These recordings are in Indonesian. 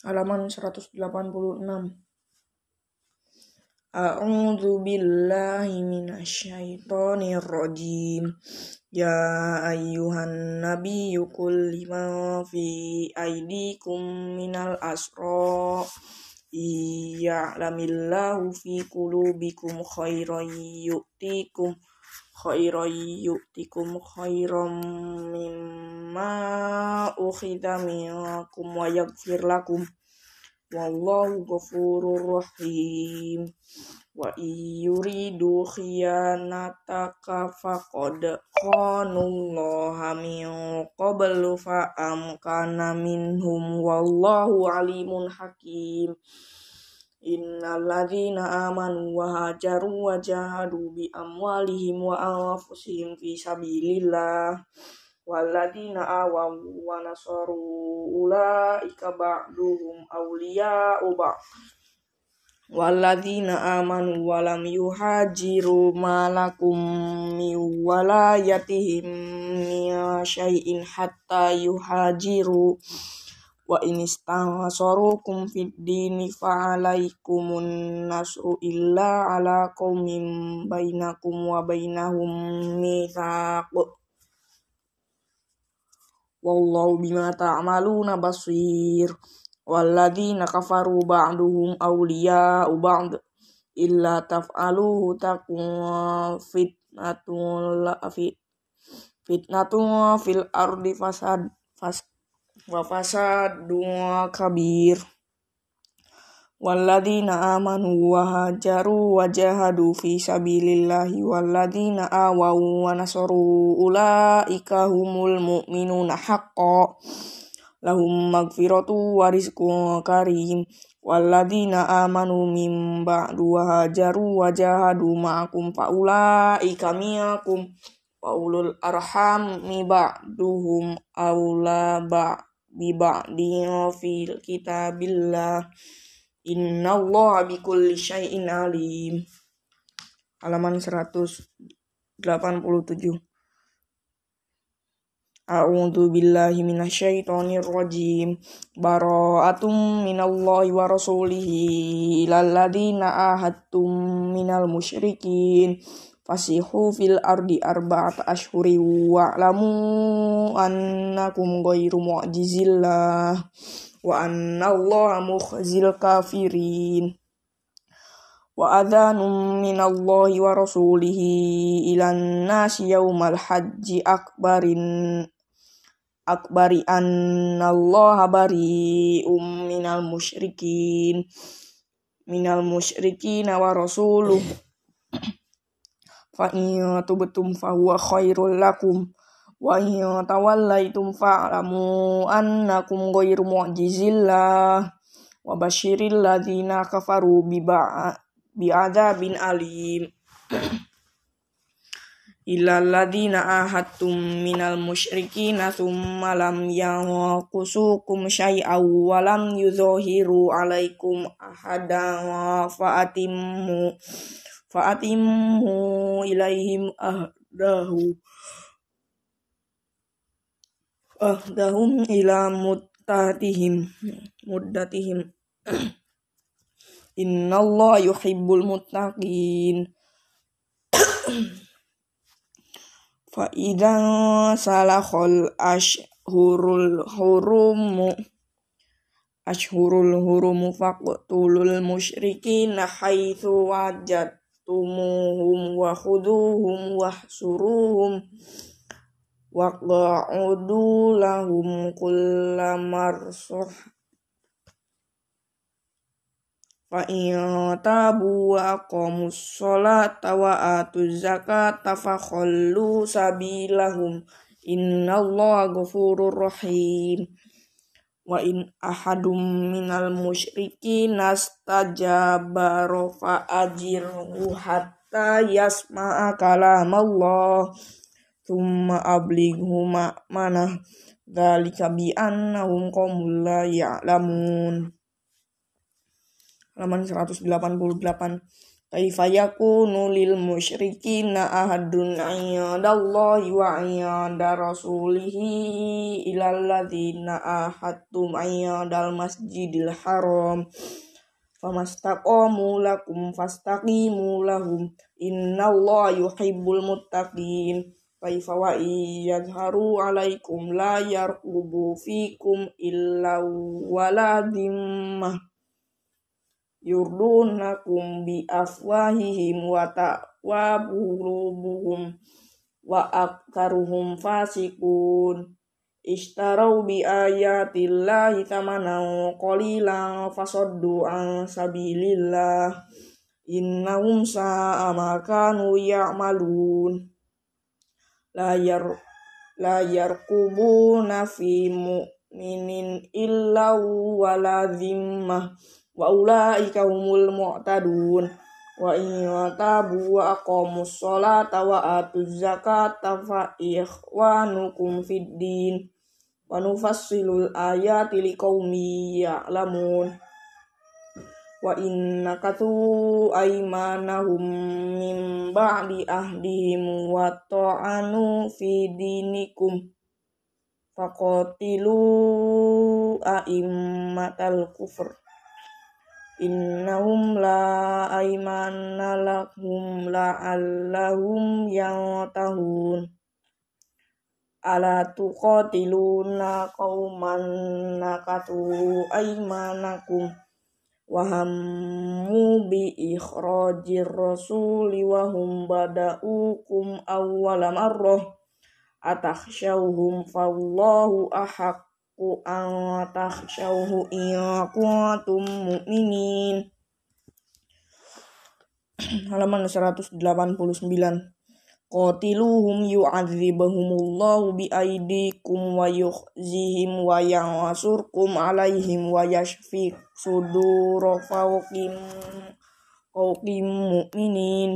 halaman 186. A'udzu billahi minasyaitonir rajim. Ya ayyuhan nabiyyu qul liman fi aydikum minal asra ya'lamillahu fi qulubikum khairan yu'tikum khairan mimma ukhidha minkum wa yaghfir lakum. Wallahu ghafurur rahim. Wa yuridu khiyanataka faqad qanullaha min qablu fa amkana minhum wallahu alimun hakim. Innal ladzina amanu wa hajaru wa jahadu bi amwalihim wa anfusihim fi sabilillah waladina awam wa nasaru ulaika ba'duhum awliya'u ba'd waladina amanu wa lam yuhajiru malakum min walayatihim min syai'in hatta yuhajiru wa inistahsarukum fid dini fa alaikumun nasru illa ala qaumin bainakum wa bainahum mitsaq. Wallahu bima ta'maluna basir. Walladzina kafaru ba'duhum awliya'u ba'd illa taf'aluhu takun fitnatun fil ardi fasadun kabir. Walladzina amanu wa hajaru wa jahadu fi sabilillahi walladzina awaw wa nasaru ulaika humul mu'minuna haqqan lahum maghfiratu wa rizqun karim. Walladzina amanu min ba'du wa hajaru wa jahadu ma'akum fa ulaika minkum wa ulul arham mi ba'duhum awla bi ba'din fil kitabillah. Innallaha bikulli syai'in alim. Halaman 187. A'udzu billahi minasyaitonir rajim. Bara'atum minallahi wa rasulihi ilal ladzina ahadtum minal musyrikin. Fasihu fil ardi arba'ata ashhurin wa'lamu annakum ghairu mu'jizillah wa anna allaha mukhzil kafirin. Wa adhanum minallahi wa rasulihi ilan nasi yawmal hajji akbari annallaha bari'um minal musyrikin wa rasuluh fa in tubtum fa huwa khairul lakum wa in tawallaitum fa'lamu annakum ghairu mu'jizillah wa basyiril ladzina kafaru bi'adzabin alim. Illal ladzina ahadtum minal musyrikin tsumma lam yanqusukum syai'aw wa lam yudzahiru 'alaikum ahadan fa'atimmu ilaihim ahdahum ila muddatihim innallaha yuhibbul muttaqin. Fa idza salakhal ashhurul hurum faqtulul musyrikin haitsu wajadtumuhum wa khuduhum wahsuruhum waqa'udu lahum kulla marsuh fa in tabu wa aqamus sholata wa atuz zakata fakhallu sabilahum innallaha ghafurur rahim. Wa in ahadum minal musyrikin astajabara fa ajirhu hatta yasma'a kalamallah summa ablighu ma'manah dzalika bi annahum qaumul la ya'lamun. Halaman 188. Kaifa yakunu lil musyrikina ahadun ayyadallahi wa ayyada rasulihi ilal ladzina ahadtum ayyadal masjidil haram famastaqamu lakum fastaqimu lahum innallaha yuhibbul muttaqin kaifa wa yadharu alaikum la yarqubu fikum illa waladim yurdunakum bi afwahihim wa ta'wabuhum wa aktaruhum fasikun ishtarau bi ayatillahi tamanan qalilan fasaddu an sabilillah innahum sa'a ma kanu ya'malun la yarqubuna fi mu'minin illa wala dhimmah wa ulaika humul mu'tadun wa in tabu wa aqamus sholata wa atuz zakata fa ikhwanukum fid din wa nufassilul ayati liqaumi ya'lamun wa inna kathu aymanahum min ba'di ahdihim wa ta'anu fi dinikum faqatilu a'immatal kufr innahum la aymana lahum la'allahum yantahun ala tuqatiluna qauman nakatu aymanakum wa hammu bi ikhrajir rasuli wa hum bada'ukum awwala marrah atakhshawhum fallahu ahaq an takhshawhu in kuntum mu'minin. Halaman 189. Qatiluhum yu'adzibahumullahu biaidikum wa yukhzihim wa yansurkum alaihim wa yashfi suduro fawqim mu'minin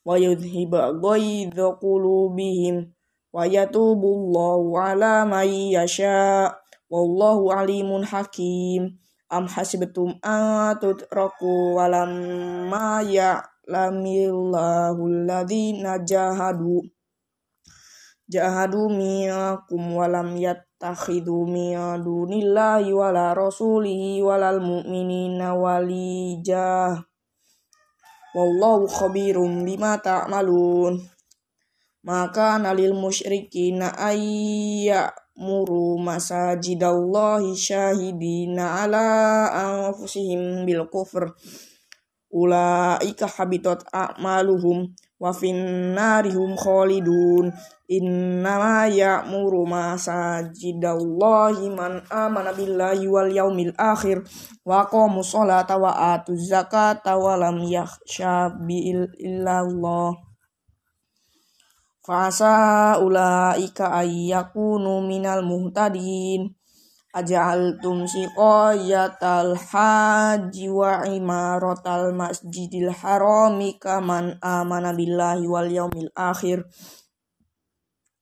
wa yudhiba ghaidha qulubihim wa yatubullahu ala may yasha wallahu alimun hakim am hasibtum an tutraku wa lamma ya'lamillahu alladhina jahadu minkum wa lam yattakhidhu min dunillahi wala rasulihi walal mu'minina walijah wallahu khabirum bima ta'malun. Maka nalil musyrikina ayya'muru masajidallahi syahidina ala anfusihim bil kufr ulaika habitat a'maluhum wa finnarihum khalidun innama ya'muru masajidallahi man amana billahi wal yaumil akhir wa qamu sholata wa atuz zakata wa lam yakhsha illallah fasa ulaika ayyakunu minal muhtadin. Aja'altum siqayatal haji wa imaratal masjidil harami kaman amana billahi wal yaumil akhir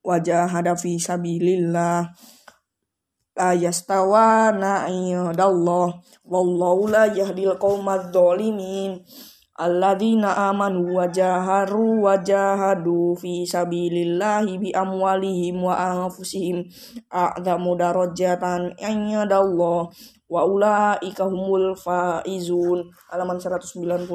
wa jahada fi sabilillah la yastawana indallah wallahu la yahdil qaumadh dhalimin alladzina amanu wa jaharu wa jahadu fi sabilillahi bi amwalihim wa anfusihim a'dzamu darajatan indallah wa ulaika humul faizun. Halaman 190.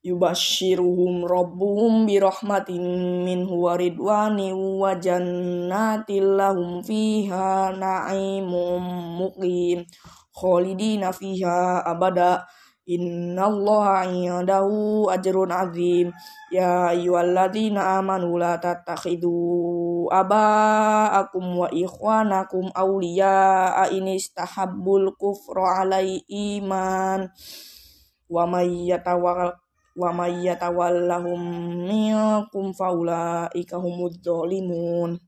Yubashiruhum rabbuhum bi rahmatin minhu wa ridwani wa jannatin lahum fiha na'imun muqim khalidina fiha abada innallaha indahu ajrun azim. Ya ayyuhalladzina amanu la tattakhidhu aba'akum wa ikhwanakum awliya'a inistahabbul kufra 'alal iman wa may yatawallahum minkum faulaika humudz zalimun.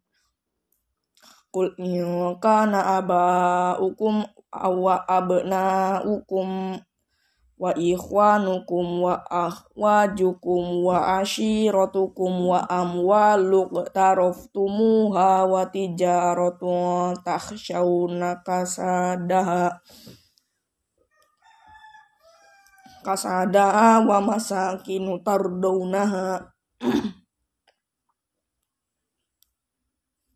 Qul in kana aba'ukum aw abna'ukum wa ikhwanukum wa ahwajukum wa ashiratukum wa amwalu taraftumuha wa tijaratun takhshawna kasadaha kasadaha wa masakinu tardaunaha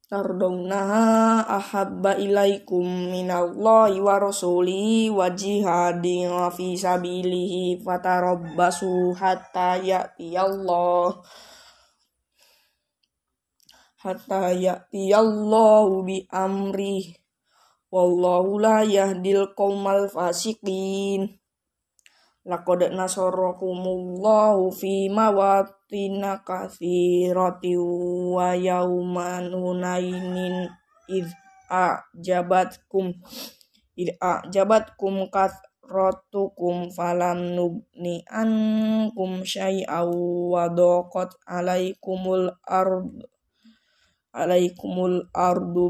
tardaunaha ahabba ilaikum minallahi wa rasulihi wa jihadin fi sabilihi fatarabbasu hatta ya'tiyallahu bi amrih wallahu la yahdil qaumal fasiqin. Laqad nasarakumullahu fi mawatin katsiratin wa yawman hunainin idh a'jabatkum katsratukum falam nubni ankum syai'aw wa daqat alaikumul ardu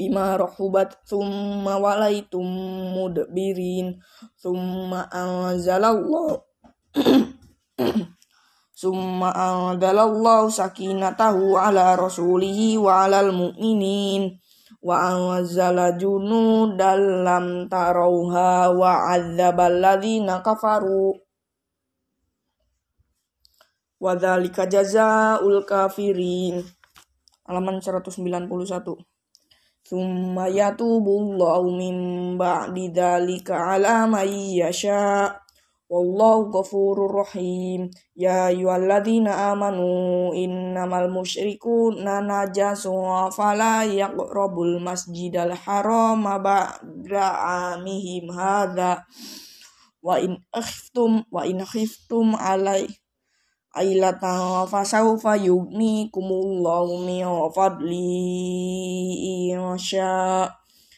bima rahubat thumma walaitum mudbirin summa anzalallahu sakinatahu ala rasulihi wa alal mu'minin wa anzala junudan lam tarauha wa adzabal ladzina kafaru wa dzalika jazaa'ul kafirin. Halaman 191. Tsumma yatubullahu min ba'di dzalika 'ala may yasha. Wallahu ghafurur rahim. Ya ayyuhalladzina amanu innamal musyrikuuna najasun fala yaqrabul masjidal harama ba'da 'amihim hadza. Wa in khiftum 'alaihi ailatan fasawfa yugnikumullahu min fadlihi insya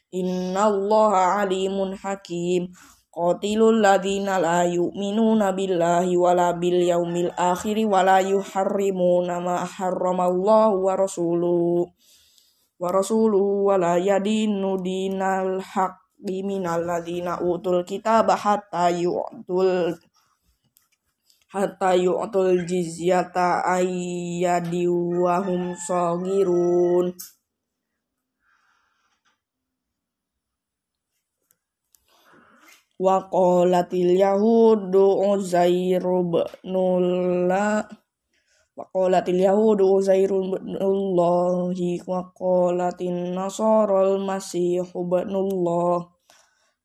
innallaha alimun hakim. Qatilul ladzina la yu'minuna billahi wala bil yaumil akhir wala yuharrimuna ma harramallahu wa rasuluhu wala yadinu dinal haqqi minal ladzina utul kitaba hatta yu'tul jizyata ayyadi wa hum saghirun. Wa qalatil yahudu uzairun ibnullahi wa qalatin nasara al-masih ibnullah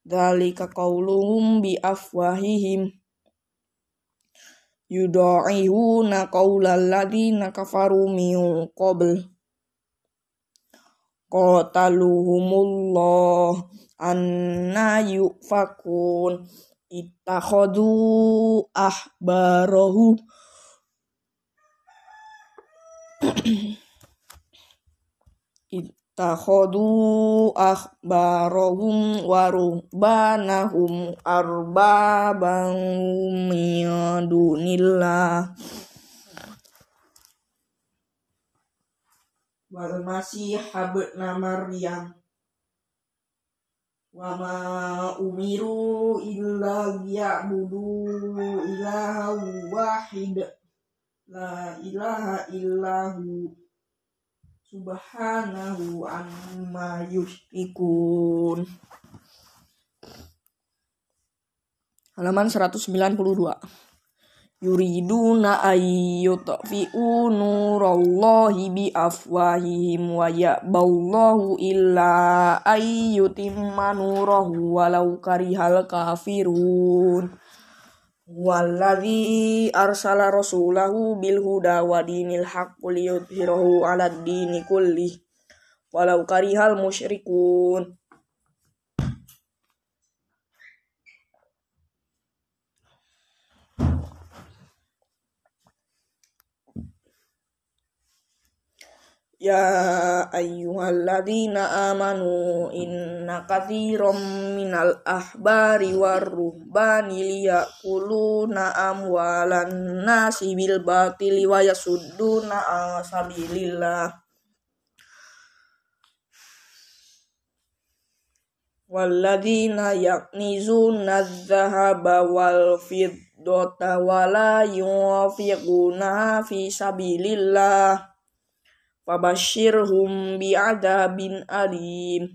dzalika qauluhum bi afwahihim yuda'ihuna qawlal ladzina kafaru min qabl qataluhumullah anna yufakun ittakhadhu ahbarahum wa ruhbanahum arbaban min dunillah wal masih ibn maryam wa ma umiru illa liya'budu ilahan wahid la ilaha illahu subhanahu amma yushrikun. Halaman 192. Yuriduna ayyutfi'u nurallahi bi afwahihim wa ya'ballahu illa ayyutimma nurahu walau karihal kafirun. Walladzi arsala rasulahu bil huda wa dinil haqqi liyudhhirahu 'alad dini kulli walau karihal musyrikun. Ya ayyuhalladzina amanu inna katsiran minal ahbari warruhbani liyakuluna amwalan nasi bil batili wa yasudduna an sabilillah walladzina yaknizuna adh-dhahaba wal fiddata wa la yunfiquna fi sabilillah fabashshirhum bi'adzabin alim.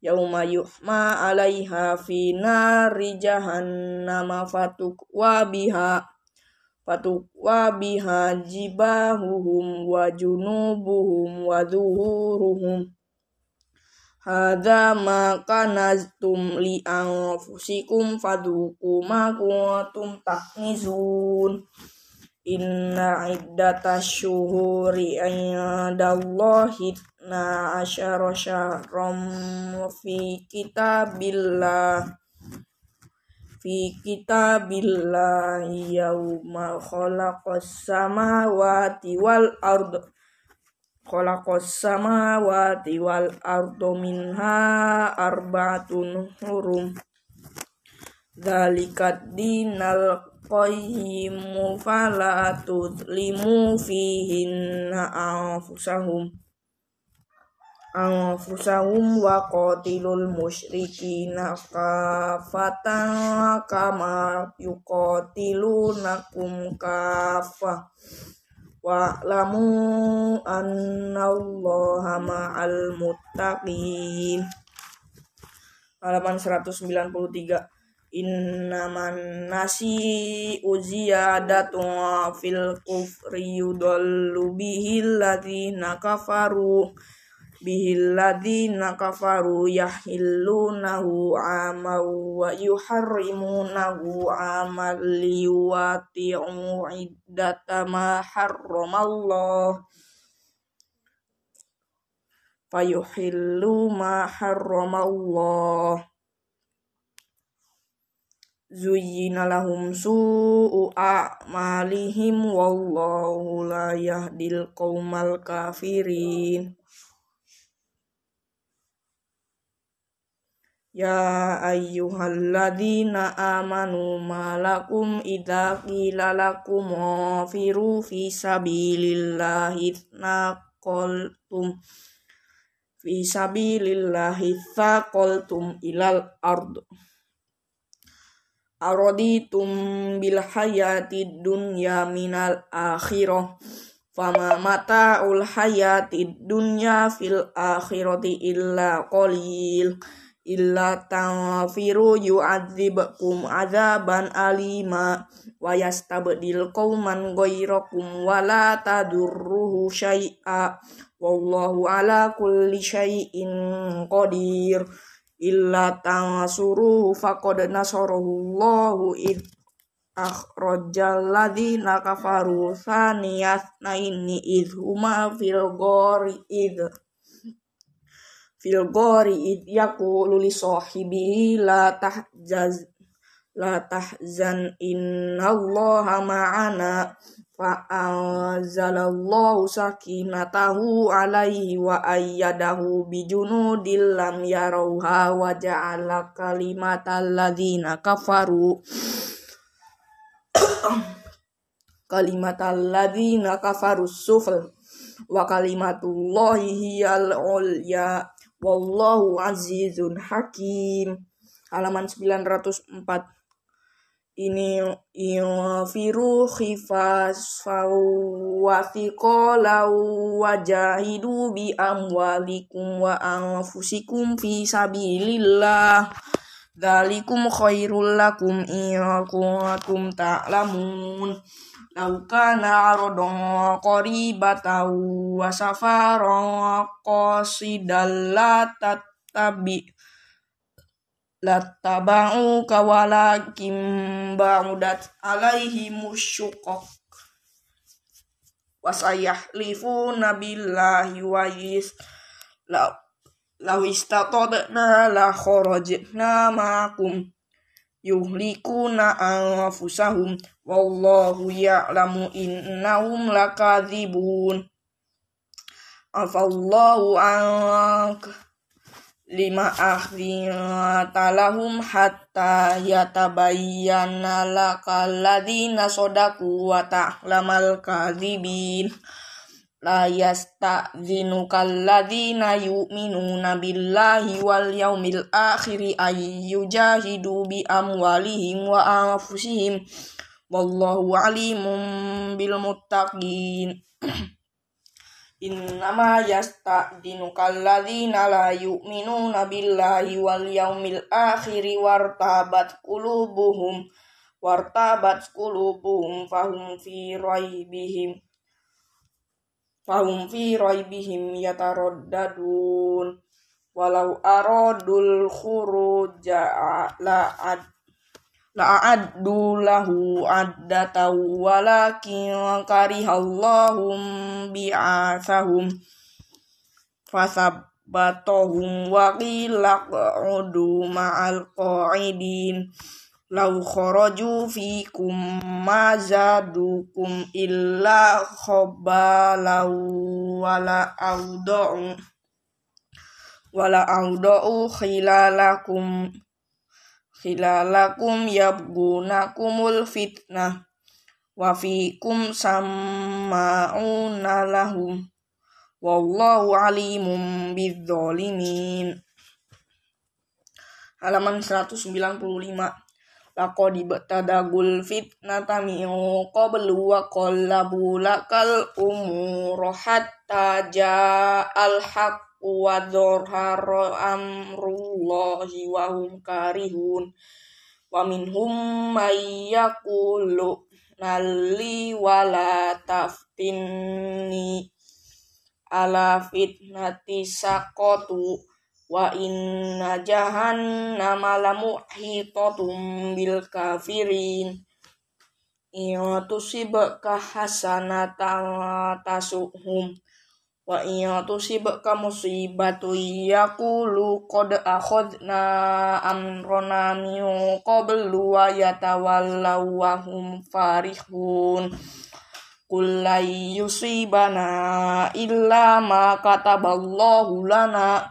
Yauma yuhma 'alaiha fi nari jahannama fatukwa biha jibahuhum wa junubuhum wa zuhuruhum. Hadza ma kanaztum li anfusikum fadhuqu ma kuntum taknizun. Inna 'iddatasy-syuhuri 'indallahi 12 syahran fi kitabillah yauma khalaqas samawati wal ard minha arba'atun hurum. Dzalikad dinal qayyimu fala tuzlimu fihinna anfusahum wa qatilul musyrikina kaffatan kama yuqatilunakum kaffah wa'lamu annallaha ma'al muttaqin. Halaman 193. Innaman nasi uziyadatun fil kufri yudallu bihil ladhina kafaru yahillunahu ama wa yuharrimunahu ama liwati'u iddatama harramallah fayuhillu ma harramallah. Zuyyina lahum su'u a'malihim wallahu la yahdil qaumal kafirin. Ya ayyuhalladzina amanu malakum idza qila lakum anfiru fi sabilillahi tsaqaltum ilal ard. Araditum bil hayatid dunya minal akhirah fama mata'ul hayatid dunya fil akhirati illa qalil. Illa tanfiru yu'adzibkum azaban alima wa yastabdil qauman ghayrakum wa la tadurruhu syai'a wallahu ala kulli syai'in qadir. Illa tansuruhu faqad nasarahullahu idh akhrajal ladzina kafaru tsaniyatnaini idh huma fil ghari idh yaqulu li sahibihi la tahzan innallaha ma'ana fa anzalallahu sakinatahu alaihi wa ayyadahu bijunudil lam yarauha wa ja'ala kalimatal ladzina kafaru sufl wa kalimatullahi hiyal ulya wallahu azizun hakim. Halaman 904. Ini firu khifas fawathiqalau wajahidu bi amwalikum wa anfusikum fi sabilillah. Dzalikum khairul lakum in kuntum ta'lamun. Law kana 'aradan qaribatan wa safaran qasidan lattaba'u kawalakim ba'udat alaihimus syuqaq wasayahlifuna billahi wa yis law istata'na la kharajna ma'akum yuhlikuna anfusahum wallahu ya'lamu innahum lakadzibun. Afallahu anka lima akhziyatalahum hatta yatabayyana lakal ladzina sodaku wa ta'lamal kadzibin. La yasta'dzinukal ladzina yu'minuna billahi wal yaumil akhiri ay yujahidu bi amwalihim wa anfusihim wallahu alimun bil muttaqin. Innama yasta'dinukal ladzina la yu'minuna billahi wal yaumil akhiri wartabat qulubuhum fahum fi raibihim yataraddadun walau aradul khuruja la'addu lahu addata walakin karihallahum bi'asahum fasabbatahum wa qila qudu ma'al qa'idin law kharaju fikum ma zadukum illa khabalaw wala awda'u khilalakum yabgunakumul fitnah wa fikum sama'una lahum wallahu alimum bizzalimin. Halaman 195. Laqad ibtadagul fitnata min qablu wa qallabu lakal umura hatta ja'al haqq wa dzahara amrullahi wa hum karihun wa minhum may yaqulu nalli wala taftinni ala fitnati saqatu wa inna jahannama lamuhitatun bil kafirin ya tusibka hasanatan tasuhum wa in tusibka musibatu yaqulu qad akhadna amrana min qablu wa yatawallaw wa hum farihun qul la yusibana illa ma kataballahu lana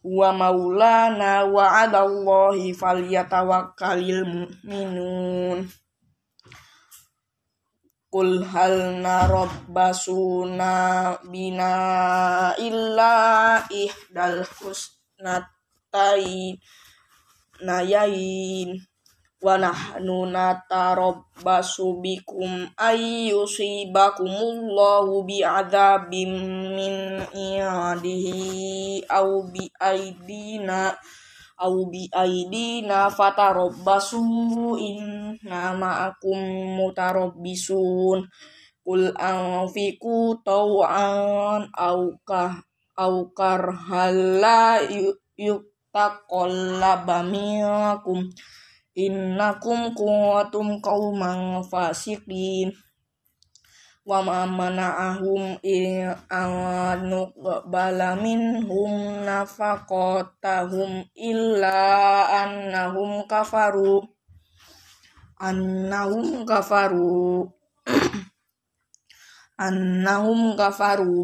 wa maulana wa 'alallahi falyatawakkalil mu'minun. Qul hal narabbasuna bina illa ihdal husnatain nayain wa nahnu natarabbasu bikum ayyusibakumullahu bi'adzabim min indihi aw bi aidina fatarabbasu inna ma'akum mutarabbisun. Qul anfiqu taw'an aw karhala yuktaqallaba minkum innakum kuntum qauman fasiqin. Wa ma mana'ahum an nuqbala minhum nafaqatahum illa annahum kafaru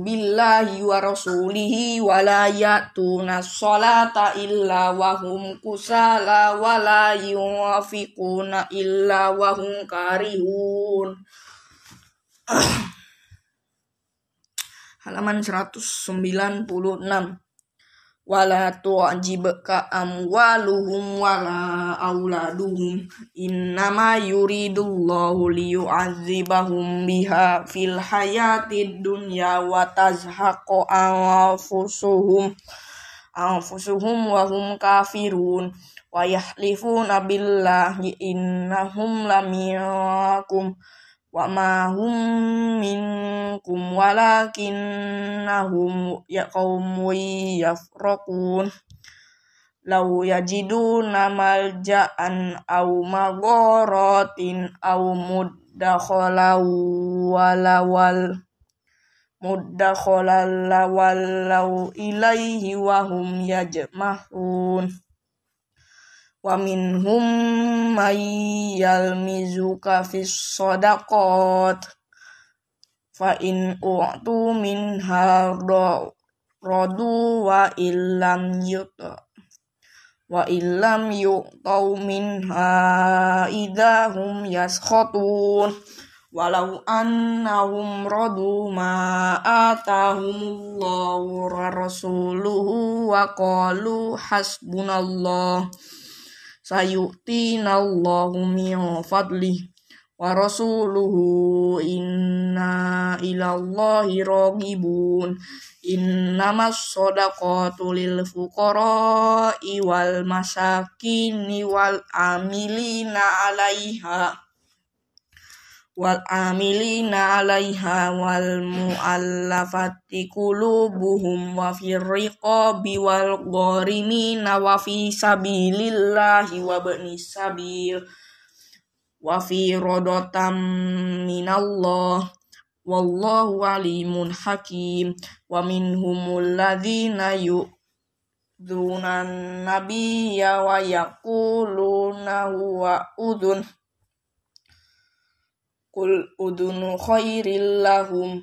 billahi wa rasulihi wa la ya'tuna sholata illa wa hum kusala wa la yunfiquna illa wa hum karihun. Halaman 196. Wala tu'jibka amwaluhum wala auladuhum innama yuridullahu liyu'adzibahum biha fil hayatid dunya wa tazhaqa anfusuhum wa hum kafirun wa yahlifuna billahi innahum laminkum wa ma hum minkum walakinnahum qaumun yafraqun. Law yajiduna malja'an aw magharatin aw mudakhala walawal ilaihi wa hum yajmahun. Wa minhum may yalmizuka fis shadaqat fa in u'tu minha radu wa illam yu'tau minha idahum yaskhatun. Walau annahum radu ma atahumullahu wa rasuluhu wa qalu hasbunallah sayu'tinallahu min fadlih wa rasuluhu inna ilallahi raghibun. Innamas shadaqatu lil fuqara'i wal masakini wal amilina 'alaiha wal mu'allafati qulubuhum wa fir riqabi wal gharimina wa fi sabilillahi wa ibnis sabil wa fi rodotam minallah. Wallahu alimun hakim. Wa minhumul ladzina yu'dzunan nabiyya wa yaquluna huwa udhun. Qul udhunu khairil lakum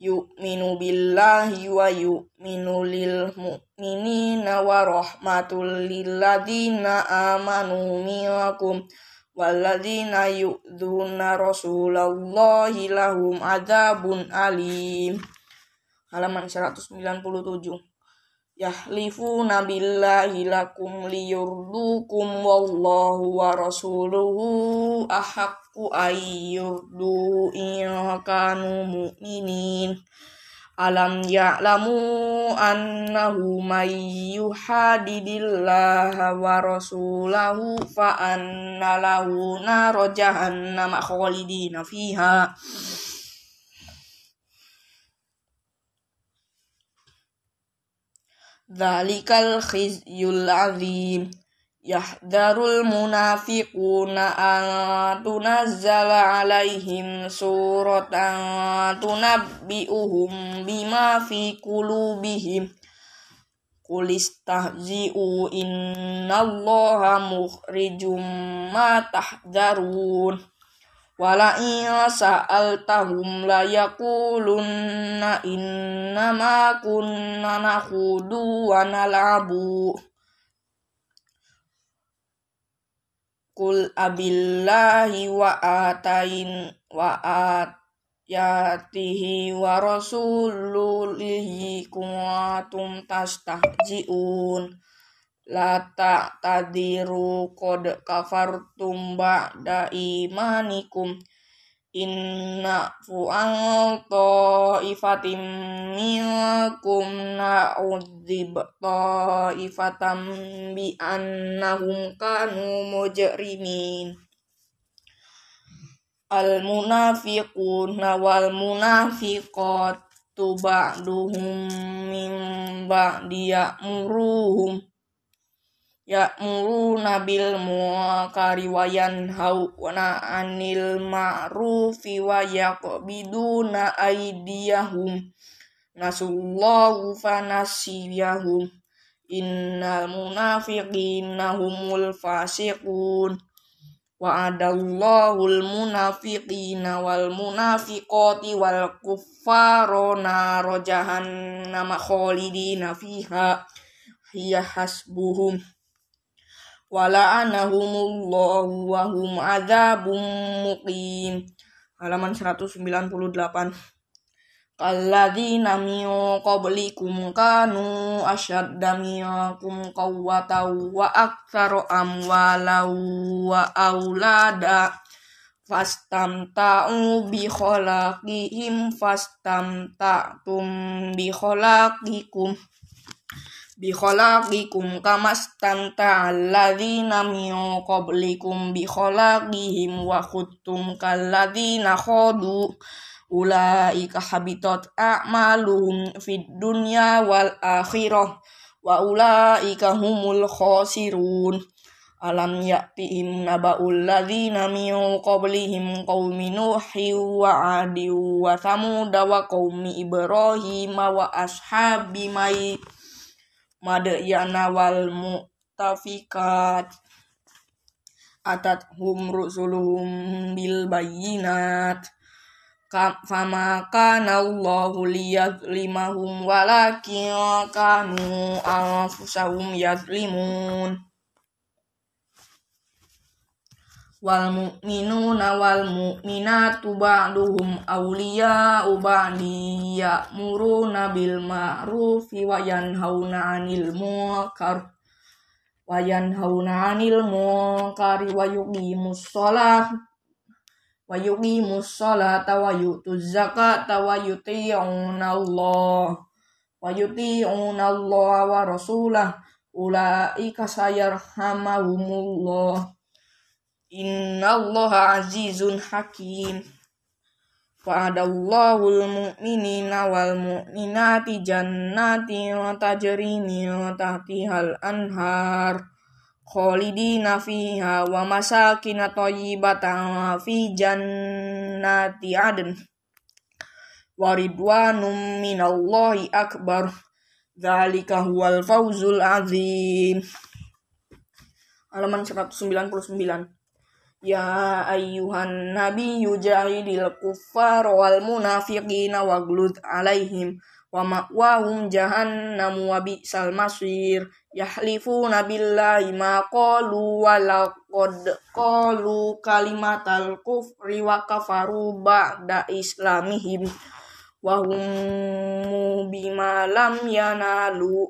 yu'minu billahi wa yu'minu lil mu'minina wa rahmatul lil ladzina amanu minkum. Walladzina yu'dhuna rasulallahi lahum adzabun alim. Halaman 197. Yahlifuna billahi lakum liyurdukum wallahu wa rasuluhu ahaqqu ayyurdu in kanu mu'minin. Alam ya'lamu annahu may yuhadidillaha wa rasulahu fa anna lahu nara jahannama khalidina fiha. Dzalikal khizyul azim. Yahdharul munafiquna an tunazzala alaihim suratan tunabbi'uhum bima fi qulubihim. Qul istahzi'u innallaha mukhrijum ma tahdharun. Wala in sa'altahum la yaqulunna innama kunna nakhudu wa nal'abu. Qul abillahi wa ayatihi wa rasulihi kuntum tastahzi'un. La ta'tadiru qad kafartum ba'da imanikum. Inna fu'an ta'ifatim minkum na'udzib ta'ifatam bi'annahum kanu mujrimin. Al-munafiquna wal munafiqatu ba'duhum min ba'di ya'muruhum ya'muruna bil munkari wa yanhauna 'anil ma'rufi wa yaqbiduna aydiyahum nasullahu fanasiyahum. Innal munafiqina humul fasiqun. Wa'adallahu al munafiqina wal munafiqati wal kuffara nara jahannama khalidina fiha hiya hasbuhum. Wala'anahumullahu wa hum adzabun muqim. Halaman 198. Kalladzina min qablikum kanu ashadda minkum quwwatan wa aktsara amwalan wa aulada fastamta'u bi khalaqihim fastamta'tum bi khalaqikum kamastanta alladzina min qablikum bi khalaqihim wa khuttum kalladzina khadu ulaika habitat a'maluhum fid dunya wal akhirah wa ulaika humul khasirun. Alam ya'tihim naba'ul ladzina min qablihim qaumi nuhin wa 'adin wa thamud wa qaumi ibrahim wa ashabi mai Madyana wal mu'tafikat. Atathum rusuluhum bil bayyinat. Fama kana Allahu liyazlimahum walakin kanu anfusahum yazlimun. Wal mu'minuna wal mu'minatu ba'duhum awliya'u ba'di ya'muruna bil ma'rufi wa yanhauna 'anil munkar wa yuqimus shalah wa yuqimus sholata wa yutuz zakata wa yuti'unallaha wa rasulahu ulaika sayarhamuhumullah. Innallaha azizun hakim. Wa'adallahu al-mu'minina wal-mu'minati jannatin tajri min tahtihal anhar khalidina fiha wa masakin thayyibatan fi jannati adn wa ridwanum minallahi akbar. Dzalika huwal fawzul azim. Halaman 199. Ya ayyuhan nabiyyu jahidil kuffar wal munafiqina waglud alaihim wa ma'wahum jahannam wa bi'sal masir. Yahlifuna billahi ma qalu wa laqad qalu kalimatal kufri wa kafaru ba'da islamihim wa hum bima lam yanalu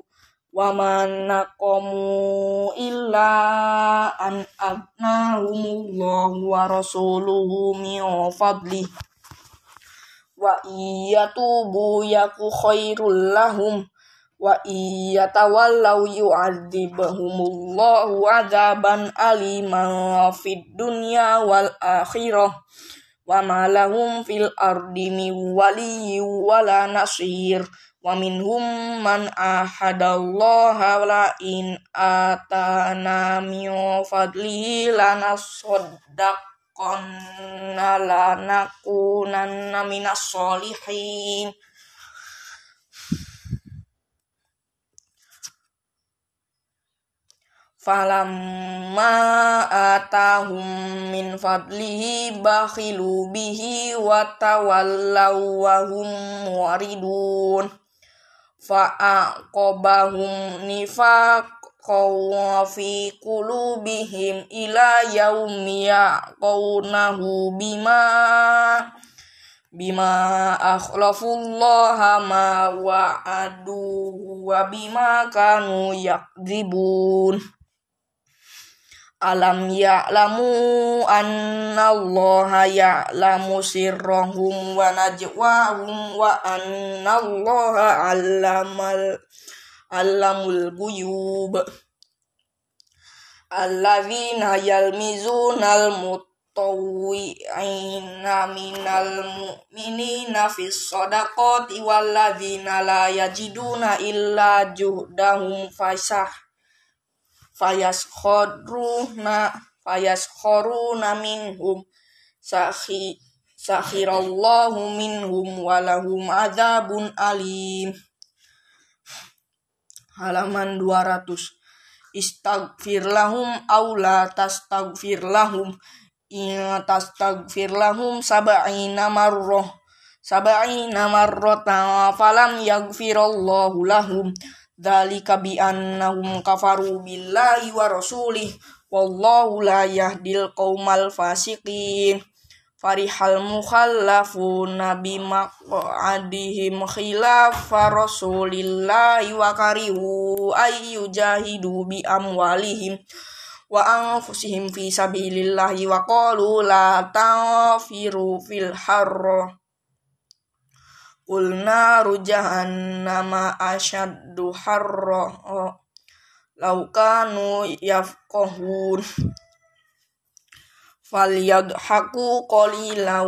wa man naqamu illa an agnahumullahu wa rasuluhu min fadli wa iyatubu yaku khairul lahum wa iyatawallaw yu'adzibahumullahu adzaban aliman fid dunya wal akhirah wa ma lahum fil ardi min waliyyin wala nasir. Wa minhum man ahadallaha la in atana min fadlihi lanasaddaqanna lanakunanna minas solihin. Falamma atahum min fadlihi bakhilu bihi wa tawallaw wa hum mu'ridun. Fa'aqabahum nifaqaw fi qulubihim ila yaumi yaqawnahu bima akhlafullaha ma wa'aduhu wa bima kanu yakdzibun. Alam ya'lamu annallaha ya'lamu sirrahum wa najwahum wa annallaha allamul ghuyub. Alladzina yalmizunal mutawwi'ina minal mu'minina fis shadaqati walladzina la yajiduna illa juhdahum fayaskharuna minhum sakhirallahu minhum walahum adzabun alim. Halaman 200. Istaghfir lahum awla tastaghfir lahum in tastaghfir lahum sab'ina marratan falam yaghfirallahu lahum. Dzalika bi annahum kafaru billahi wa rasulih wallahu la yahdil qaumal fasiqin. Farihal mukhallafuna bimaq'adihim khilafa rasulillahi wa karihu ayyujahidu bi amwalihim wa anfusihim fi sabilillahi wa qalu la tanfiru fil harr. Ulna rujahannama asyaddu harra laukanu yafqahun. Falyadhaku qalilan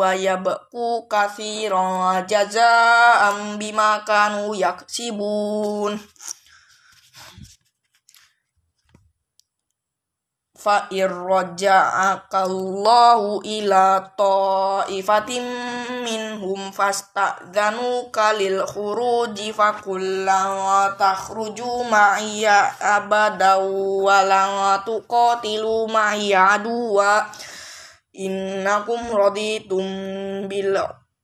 wa yabku katsiran jazaa'an bima kanu yaksibun. Fa irraja'akallahu ila ta'ifatim minhum fasta'dzanuka lil khuruji faqul la takhruju ma'iyya abada wa la tuqatilu ma'iyya aduwa innakum raditum bil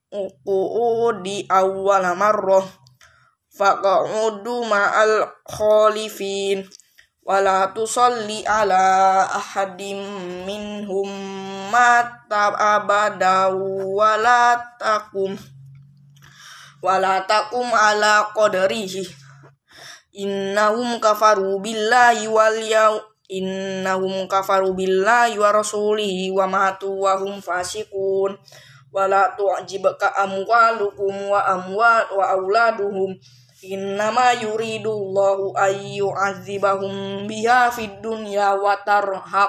uqudi awwala marrah faq'udu ma'al khalifin. Wala tusalli ala ahadim minhum mata abada wala takum ala qadrihi. Innahum kafaru billahi wal innahum kafaru billahi wa rasulihi wa matu wa hum fasiqun. Wala tu'jibka amwalukum wa auladuhum, innama yuridullahu ayyu'adzibahum biha fid dunya wa tarhaqa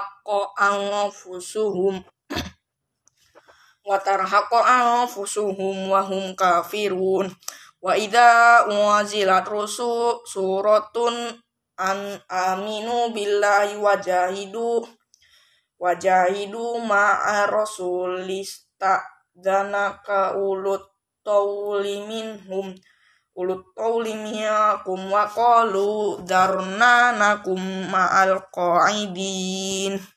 anfusuhum wa hum kafirun. Wa idza unzilat rusul suratun an aminu billahi wajahidu ma'a rasulista danaka ulut tauliminhum wa qalu darnanakum ma'al qa'idin.